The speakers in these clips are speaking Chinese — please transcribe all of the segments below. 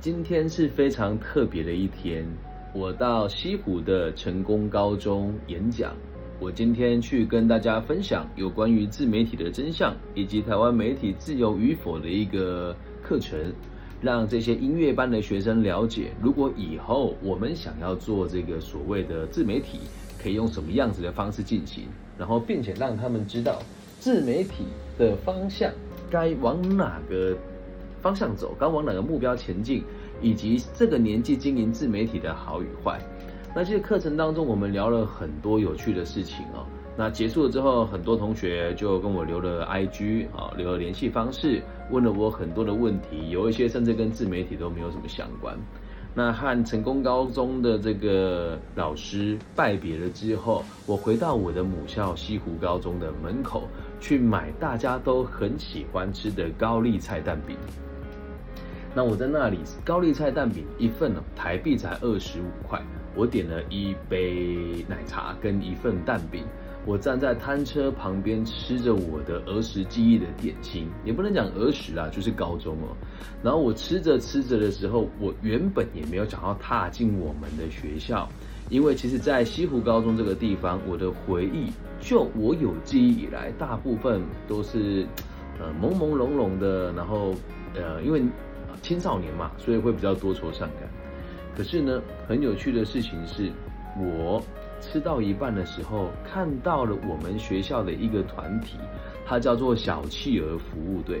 今天是非常特别的一天，我到西湖的成功高中演讲。我今天去跟大家分享有关于自媒体的真相，以及台湾媒体自由与否的一个课程，让这些音乐班的学生了解，如果以后我们想要做这个所谓的自媒体，可以用什么样子的方式进行，然后并且让他们知道自媒体的方向该往哪个方向走，该往哪个目标前进，以及这个年纪经营自媒体的好与坏。那这个课程当中我们聊了很多有趣的事情哦。那结束了之后，很多同学就跟我留了 IG 啊，留了联系方式，问了我很多的问题，有一些甚至跟自媒体都没有什么相关。那和成功高中的这个老师拜别了之后，我回到我的母校西湖高中的门口去买大家都很喜欢吃的高丽菜蛋饼。那我在那里，高丽菜蛋饼一份台币才25块，我点了一杯奶茶跟一份蛋饼。我站在摊车旁边吃着我的儿时记忆的点心，也不能讲儿时啦，就是高中哦。然后我吃着吃着的时候，我原本也没有想要踏进我们的学校，因为其实在西湖高中这个地方，我的回忆就我有记忆以来，大部分都是朦朦胧胧的，然后因为青少年嘛，所以会比较多愁善感。可是呢，很有趣的事情是，我吃到一半的时候，看到了我们学校的一个团体，它叫做小企鹅服务队。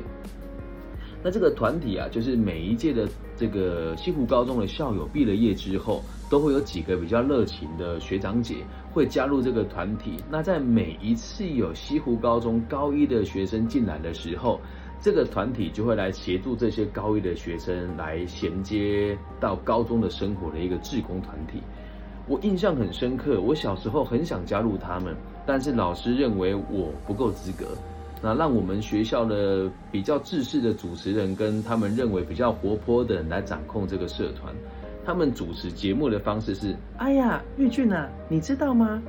那这个团体啊，就是每一届的这个西湖高中的校友毕了业之后，都会有几个比较热情的学长姐会加入这个团体。那在每一次有西湖高中高一的学生进来的时候，这个团体就会来协助这些高一的学生来衔接到高中的生活的一个志工团体。我印象很深刻，我小时候很想加入他们，但是老师认为我不够资格。那让我们学校的比较自私的主持人跟他们认为比较活泼的人来掌控这个社团。他们主持节目的方式是：哎呀，玉俊啊，你知道吗？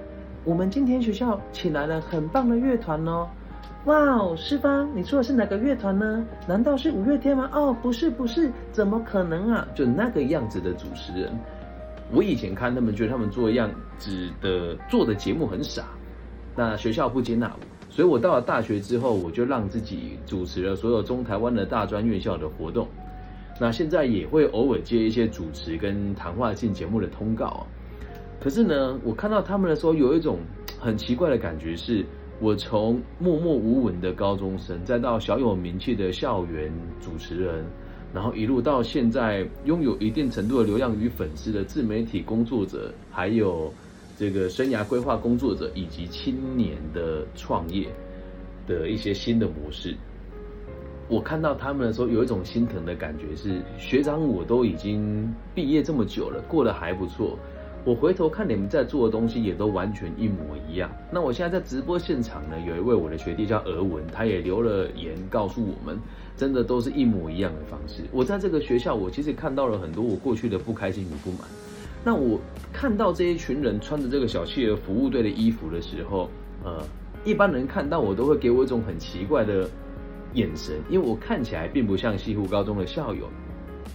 我们今天学校请来了很棒的乐团哦。哇哦，师方，你说的是哪个乐团呢？难道是五月天吗？哦，不是不是，怎么可能啊？就那个样子的主持人。我以前看他们，觉得他们做样子的做的节目很傻，那学校不接纳我，所以我到了大学之后，我就让自己主持了所有中台湾的大专院校的活动。那现在也会偶尔接一些主持跟谈话性节目的通告啊。可是呢，我看到他们的时候，有一种很奇怪的感觉是，我从默默无闻的高中生，再到小有名气的校园主持人。然后一路到现在拥有一定程度的流量与粉丝的自媒体工作者，还有这个生涯规划工作者，以及青年的创业的一些新的模式。我看到他们的时候，有一种心疼的感觉是，学长我都已经毕业这么久了，过得还不错，我回头看你们在做的东西也都完全一模一样。那我现在在直播现场呢，有一位我的学弟叫俄文，他也留了言告诉我们，真的都是一模一样的方式。我在这个学校，我其实看到了很多我过去的不开心与不满。那我看到这一群人穿着这个小企鹅服务队的衣服的时候，一般人看到我都会给我一种很奇怪的眼神，因为我看起来并不像西湖高中的校友。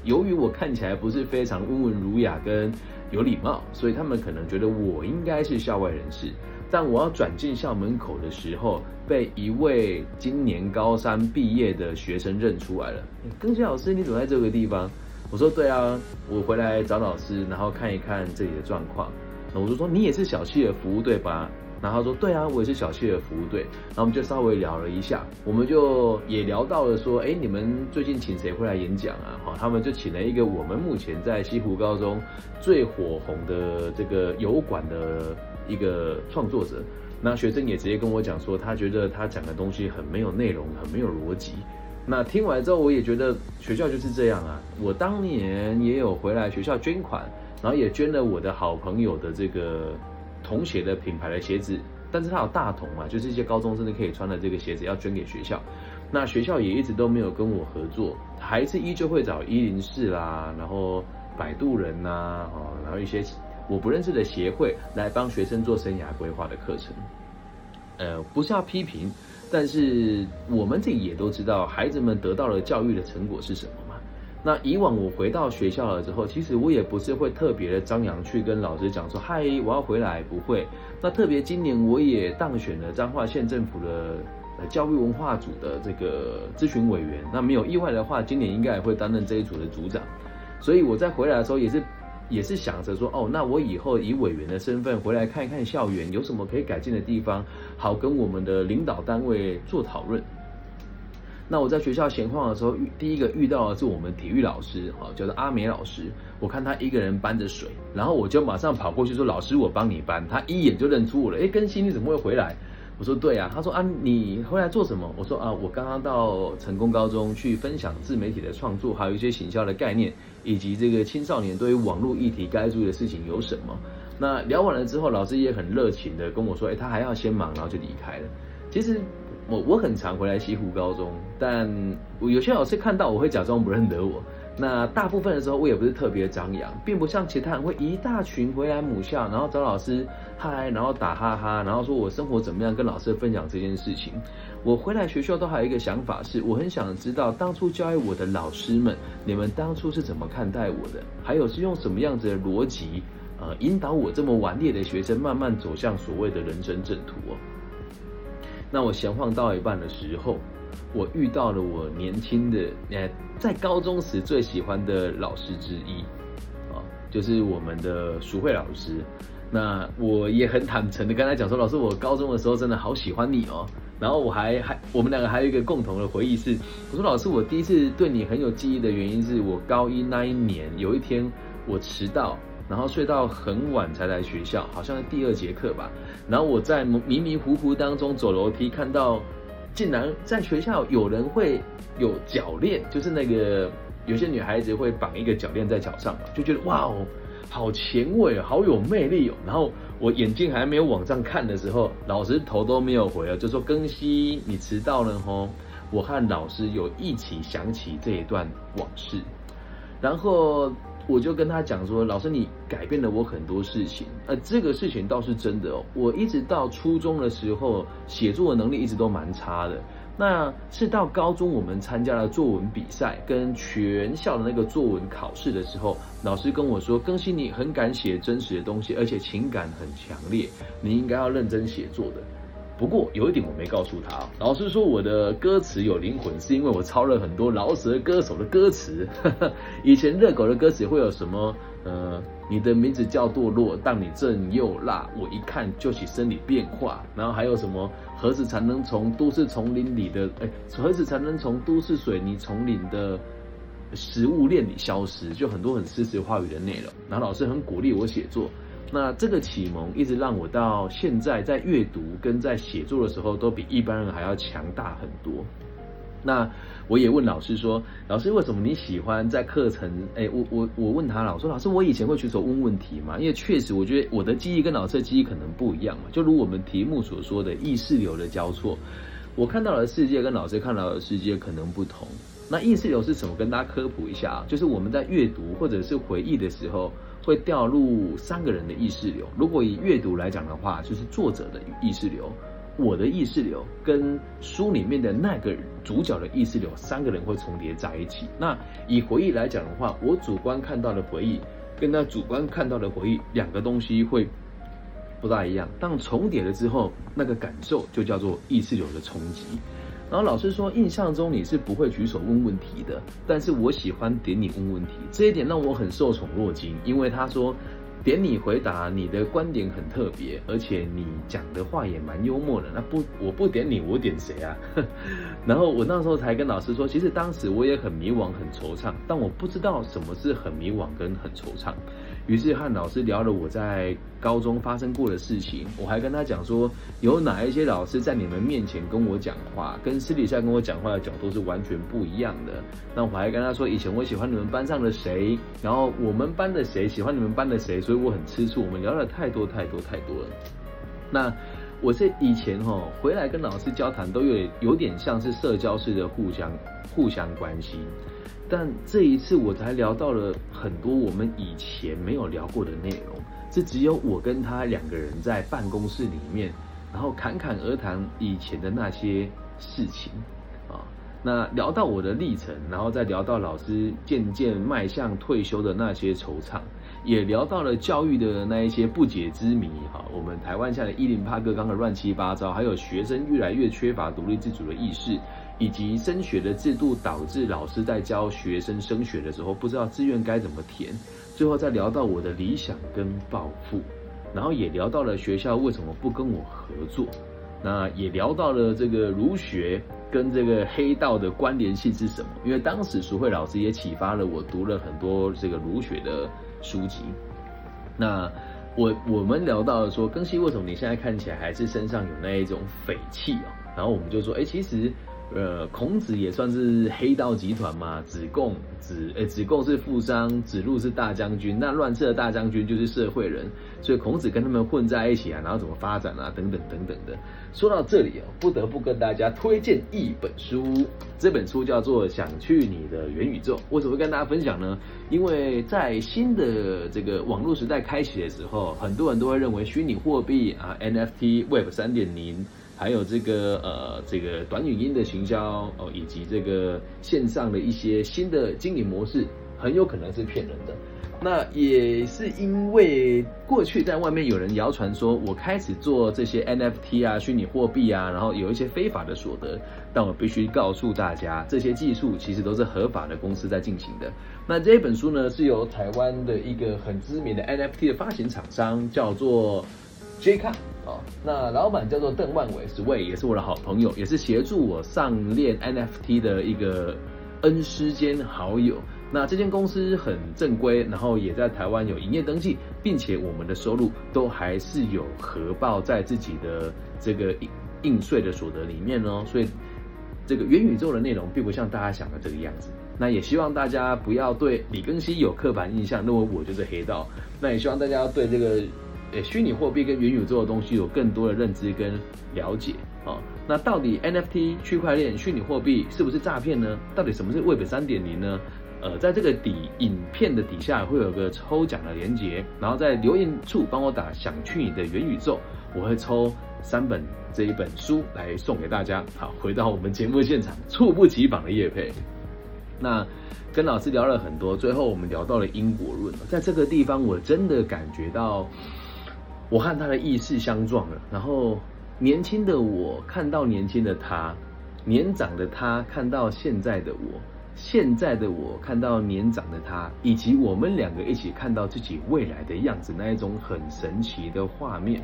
由于我看起来不是非常温文儒雅跟有礼貌，所以他们可能觉得我应该是校外人士。但我要转进校门口的时候，被一位今年高三毕业的学生认出来了。庚希老师，你怎么在这个地方？我说对啊，我回来找老师，然后看一看这里的状况。我就说你也是小企鹅服务队吧？然后他说对啊，我也是小企鹅服务队。然后我们就稍微聊了一下，我们就也聊到了说，你们最近请谁回来演讲啊？他们就请了一个我们目前在西湖高中最火红的这个油管的一个创作者。那学生也直接跟我讲说，他觉得他讲的东西很没有内容，很没有逻辑。那听完之后，我也觉得学校就是这样啊。我当年也有回来学校捐款，然后也捐了我的好朋友的这个童鞋的品牌的鞋子，但是它有大童嘛，就是一些高中生可以穿的这个鞋子要捐给学校。那学校也一直都没有跟我合作，还是依旧会找104啦，然后摆渡人啦，然后一些我不认识的协会来帮学生做生涯规划的课程。不是要批评，但是我们自己也都知道孩子们得到了教育的成果是什么嘛。那以往我回到学校了之后，其实我也不是会特别的张扬去跟老师讲说嗨，我要回来，不会。那特别今年我也当选了彰化县政府的教育文化组的这个咨询委员，那没有意外的话，今年应该也会担任这一组的组长。所以我在回来的时候也是想着说，哦，那我以后以委员的身份回来看一看校园有什么可以改进的地方，好跟我们的领导单位做讨论。那我在学校闲晃的时候，第一个遇到的是我们体育老师，叫做阿美老师。我看他一个人搬着水，然后我就马上跑过去说：“老师，我帮你搬。”他一眼就认出我了，更新你怎么会回来？我说：“对啊。”他说：“啊，你回来做什么？”我说：“啊，我刚刚到成功高中去分享自媒体的创作，还有一些行销的概念，以及这个青少年对于网络议题该注意的事情有什么。”那聊完了之后，老师也很热情的跟我说：“他还要先忙，然后就离开了。”其实。我很常回来西湖高中，但我有些老师看到我会假装不认得我。那大部分的时候我也不是特别张扬，并不像其他人会一大群回来母校，然后找老师嗨，然后打哈哈，然后说我生活怎么样，跟老师分享这件事情。我回来学校都还有一个想法是，我很想知道当初教育我的老师们，你们当初是怎么看待我的，还有是用什么样子的逻辑，引导我这么顽劣的学生慢慢走向所谓的人生正途哦。那我闲晃到一半的时候，我遇到了我年轻的在高中时最喜欢的老师之一，就是我们的淑慧老师。那我也很坦诚的跟他讲说，老师，我高中的时候真的好喜欢你哦。然后我们两个还有一个共同的回忆是，我说老师，我第一次对你很有记忆的原因是我高一那一年有一天我迟到。然后睡到很晚才来学校，好像是第二节课吧。然后我在迷迷糊糊当中走楼梯，看到竟然在学校有人会有脚链，就是那个有些女孩子会绑一个脚链在脚上嘛，就觉得哇哦，好前卫，好有魅力哦。然后我眼睛还没有往上看的时候，老师头都没有回了，就说庚希你迟到了吼。我和老师有一起想起这一段往事，然后。我就跟他讲说，老师，你改变了我很多事情，这个事情倒是真的哦。我一直到初中的时候，写作的能力一直都蛮差的。那是到高中我们参加了作文比赛跟全校的那个作文考试的时候，老师跟我说，庚希你很敢写真实的东西，而且情感很强烈，你应该要认真写作的。不过有一点我没告诉他，老师说我的歌词有灵魂，是因为我抄了很多饶舌歌手的歌词。以前热狗的歌词会有什么？你的名字叫堕落，但你正又辣，我一看就起生理变化。然后还有什么？何时才能从都市丛林里的？何时才能从都市水泥丛林的食物链里消失？就很多很诗词话语的内容。然后老师很鼓励我写作。那这个启蒙一直让我到现在在阅读跟在写作的时候都比一般人还要强大很多。那我也问老师说，老师为什么你喜欢在课程？我问他，老师说，老师我以前会举手问问题嘛，因为确实我觉得我的记忆跟老师的记忆可能不一样嘛，就如我们题目所说的意识流的交错，我看到的世界跟老师看到的世界可能不同。那意识流是什么？跟大家科普一下，就是我们在阅读或者是回忆的时候。会掉入三个人的意识流，如果以阅读来讲的话，就是作者的意识流，我的意识流跟书里面的那个主角的意识流，三个人会重叠在一起。那以回忆来讲的话，我主观看到的回忆跟他主观看到的回忆，两个东西会不大一样，当重叠了之后，那个感受就叫做意识流的冲击。然后老师说，印象中你是不会举手问问题的，但是我喜欢点你问问题，这一点让我很受宠若惊，因为他说点你回答，你的观点很特别，而且你讲的话也蛮幽默的，那不我不点你我点谁啊？然后我那时候才跟老师说，其实当时我也很迷惘很惆怅，但我不知道什么是很迷惘跟很惆怅，于是和老师聊了我在高中发生过的事情。我还跟他讲说，有哪一些老师在你们面前跟我讲话跟私底下跟我讲话的角度是完全不一样的。那我还跟他说，以前我喜欢你们班上的谁，然后我们班的谁喜欢你们班的谁，所以我很吃醋，我们聊了太多了。那我是以前回来跟老师交谈都有点像是社交式的互相关心，但这一次我才聊到了很多我们以前没有聊过的内容，是只有我跟他两个人在办公室里面，然后侃侃而谈以前的那些事情。那聊到我的历程，然后再聊到老师渐渐迈向退休的那些惆怅，也聊到了教育的那一些不解之谜哈。我们台湾下的108课纲的乱七八糟，还有学生越来越缺乏独立自主的意识，以及升学的制度导致老师在教学生升学的时候不知道志愿该怎么填。最后再聊到我的理想跟抱负，然后也聊到了学校为什么不跟我合作，那也聊到了这个儒学跟这个黑道的关联性是什么？因为当时淑慧老师也启发了我，读了很多这个儒学的书籍。那我们聊到了说，庚希为什么你现在看起来还是身上有那一种匪气哦？然后我们就说，其实孔子也算是黑道集团嘛，子贡是富商，子路是大将军，那乱世的大将军就是社会人，所以孔子跟他们混在一起啊，然后怎么发展啊，等等等等的。说到这里哦，不得不跟大家推荐一本书，这本书叫做《想去你的元宇宙》。为什么会跟大家分享呢？因为在新的这个网络时代开启的时候，很多人都会认为虚拟货币啊、NFT、Web 3.0。还有这个短语音的行销哦，以及这个线上的一些新的经营模式，很有可能是骗人的。那也是因为过去在外面有人谣传说，我开始做这些 NFT 啊、虚拟货币啊，然后有一些非法的所得。但我必须告诉大家，这些技术其实都是合法的公司在进行的。那这本书呢，是由台湾的一个很知名的 NFT 的发行厂商叫做 JCon。那老板叫做邓万伟 ，Sway 也是我的好朋友，也是协助我上链 NFT 的一个恩师兼好友。那这间公司很正规，然后也在台湾有营业登记，并且我们的收入都还是有核报在自己的这个应税的所得里面哦。所以这个元宇宙的内容并不像大家想的这个样子。那也希望大家不要对李庚希有刻板印象，认为我就是黑道。那也希望大家对这个虚拟货币跟元宇宙的东西有更多的认知跟了解哦。那到底 NFT 区块链虚拟货币是不是诈骗呢？到底什么是 Web 3.0 呢？在这个影片的底下会有个抽奖的连结，然后在留言处帮我打想去你的元宇宙，我会抽3本这一本书来送给大家。好，回到我们节目现场，猝不及防的业配。那跟老师聊了很多，最后我们聊到了因果论，在这个地方我真的感觉到我和他的意识相撞了，然后年轻的我看到年轻的他，年长的他看到现在的我，现在的我看到年长的他，以及我们两个一起看到自己未来的样子，那一种很神奇的画面。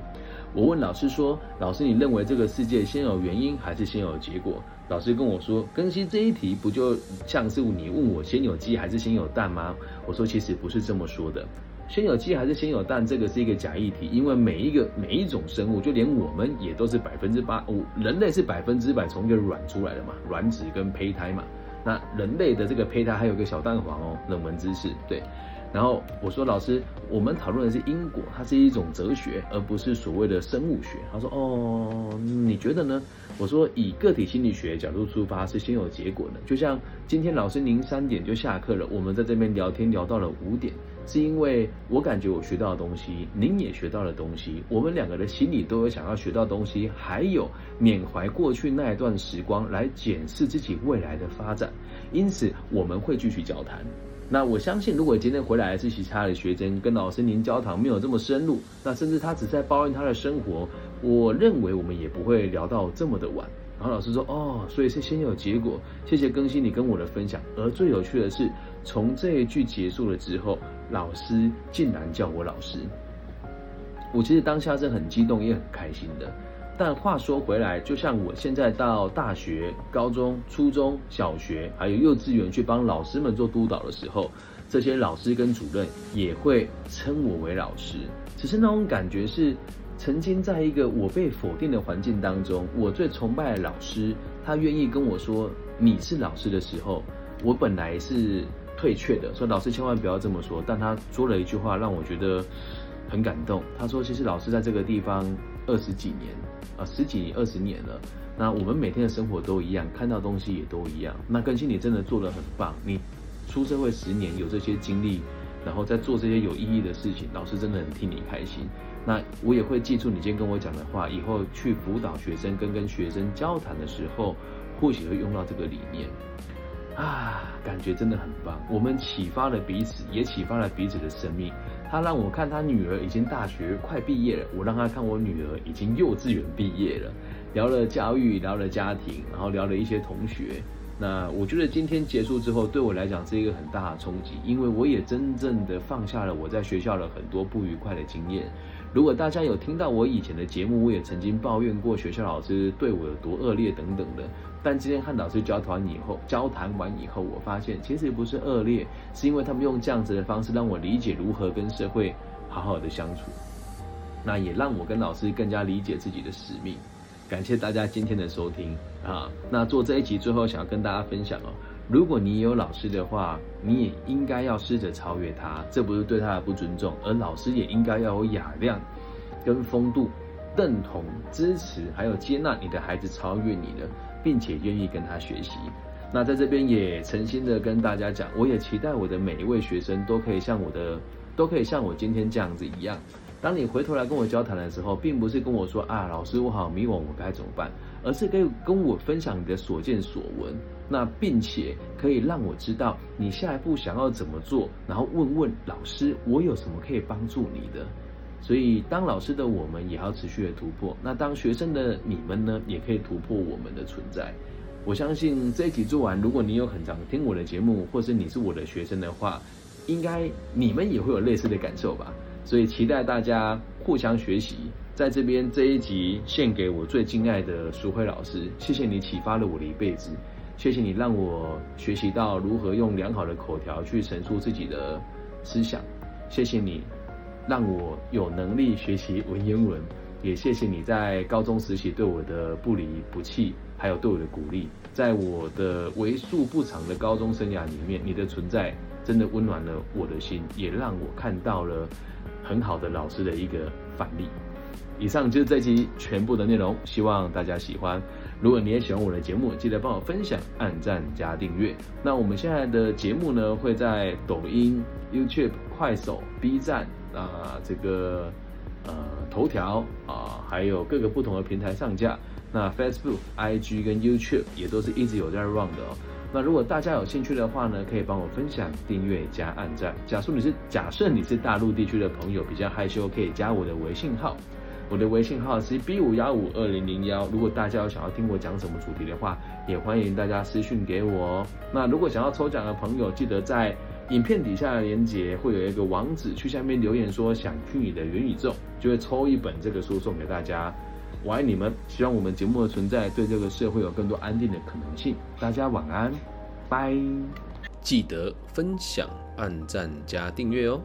我问老师说，老师你认为这个世界先有原因还是先有结果？老师跟我说，庚希这一题不就像是你问我先有鸡还是先有蛋吗？我说其实不是这么说的，先有鸡还是先有蛋，这个是一个假议题，因为每一种生物，就连我们也都是8%，人类是100%从一个卵出来的嘛，卵子跟胚胎嘛。那人类的这个胚胎还有一个小蛋黄哦，冷门知识对。然后我说老师，我们讨论的是因果，它是一种哲学，而不是所谓的生物学。他说哦，你觉得呢？我说以个体心理学角度出发是先有结果的，就像今天老师您3点就下课了，我们在这边聊天聊到了5点。是因为我感觉我学到的东西，您也学到的东西，我们两个的心里都有想要学到的东西，还有缅怀过去那一段时光来检视自己未来的发展，因此我们会继续交谈。那我相信如果今天回来是其他的学生跟老师您交谈没有这么深入，那甚至他只在抱怨他的生活，我认为我们也不会聊到这么的晚。然后老师说哦，所以是先有结果，谢谢庚希你跟我的分享。而最有趣的是，从这一句结束了之后，老师竟然叫我老师。我其实当下是很激动也很开心的，但话说回来，就像我现在到大学、高中、初中小学还有幼稚园去帮老师们做督导的时候，这些老师跟主任也会称我为老师，只是那种感觉是曾经在一个我被否定的环境当中，我最崇拜的老师，他愿意跟我说你是老师的时候，我本来是退却的，说老师千万不要这么说，但他说了一句话让我觉得很感动。他说其实老师在这个地方10几20年了，那我们每天的生活都一样，看到东西也都一样。那庚希你真的做得很棒，你出社会10年有这些经历，然后再做这些有意义的事情，老师真的很替你开心。那我也会记住你今天跟我讲的话，以后去辅导学生跟学生交谈的时候，或许会用到这个理念啊，感觉真的很棒。我们启发了彼此，也启发了彼此的生命。他让我看他女儿已经大学快毕业了，我让他看我女儿已经幼稚园毕业了。聊了教育，聊了家庭，然后聊了一些同学。那我觉得今天结束之后，对我来讲是一个很大的冲击，因为我也真正的放下了我在学校的很多不愉快的经验。如果大家有听到我以前的节目，我也曾经抱怨过学校老师对我有多恶劣等等的。但今天和老师交谈完以后，我发现其实不是恶劣，是因为他们用这样子的方式让我理解如何跟社会好好的相处。那也让我跟老师更加理解自己的使命。感谢大家今天的收听啊！那做这一集最后想要跟大家分享哦，如果你有老师的话，你也应该要试着超越他，这不是对他的不尊重，而老师也应该要有雅量跟风度，认同、支持还有接纳你的孩子超越你的，并且愿意跟他学习。那在这边也诚心的跟大家讲，我也期待我的每一位学生都可以像我今天这样子一样。当你回头来跟我交谈的时候，并不是跟我说啊，老师我好迷惘，我该怎么办，而是可以跟我分享你的所见所闻，那并且可以让我知道你下一步想要怎么做，然后问问老师我有什么可以帮助你的。所以当老师的我们也要持续的突破，那当学生的你们呢，也可以突破我们的存在。我相信这一集做完，如果你有很常听我的节目，或是你是我的学生的话，应该你们也会有类似的感受吧。所以期待大家互相学习。在这边这一集献给我最敬爱的淑慧老师，谢谢你启发了我的一辈子，谢谢你让我学习到如何用良好的口条去陈述自己的思想，谢谢你让我有能力学习文言文，也谢谢你在高中时期对我的不离不弃，还有对我的鼓励。在我的为数不长的高中生涯里面，你的存在真的温暖了我的心，也让我看到了很好的老师的一个反例。以上就是这期全部的内容，希望大家喜欢。如果你也喜欢我的节目，记得帮我分享、按赞加订阅。那我们现在的节目呢，会在抖音、YouTube、快手、B 站啊、头条啊、还有各个不同的平台上架。那 Facebook、IG 跟 YouTube 也都是一直有在 run 的哦。那如果大家有兴趣的话呢，可以帮我分享、订阅加按赞。假设你是大陆地区的朋友，比较害羞，可以加我的微信号。我的微信号是 B5152001。如果大家有想要听我讲什么主题的话，也欢迎大家私讯给我哦。那如果想要抽奖的朋友，记得在影片底下的连结会有一个网址，去下面留言说想听你的元宇宙，就会抽一本这个书送给大家。我爱你们，希望我们节目的存在对这个社会有更多安定的可能性。大家晚安，拜。记得分享、按赞加订阅哦。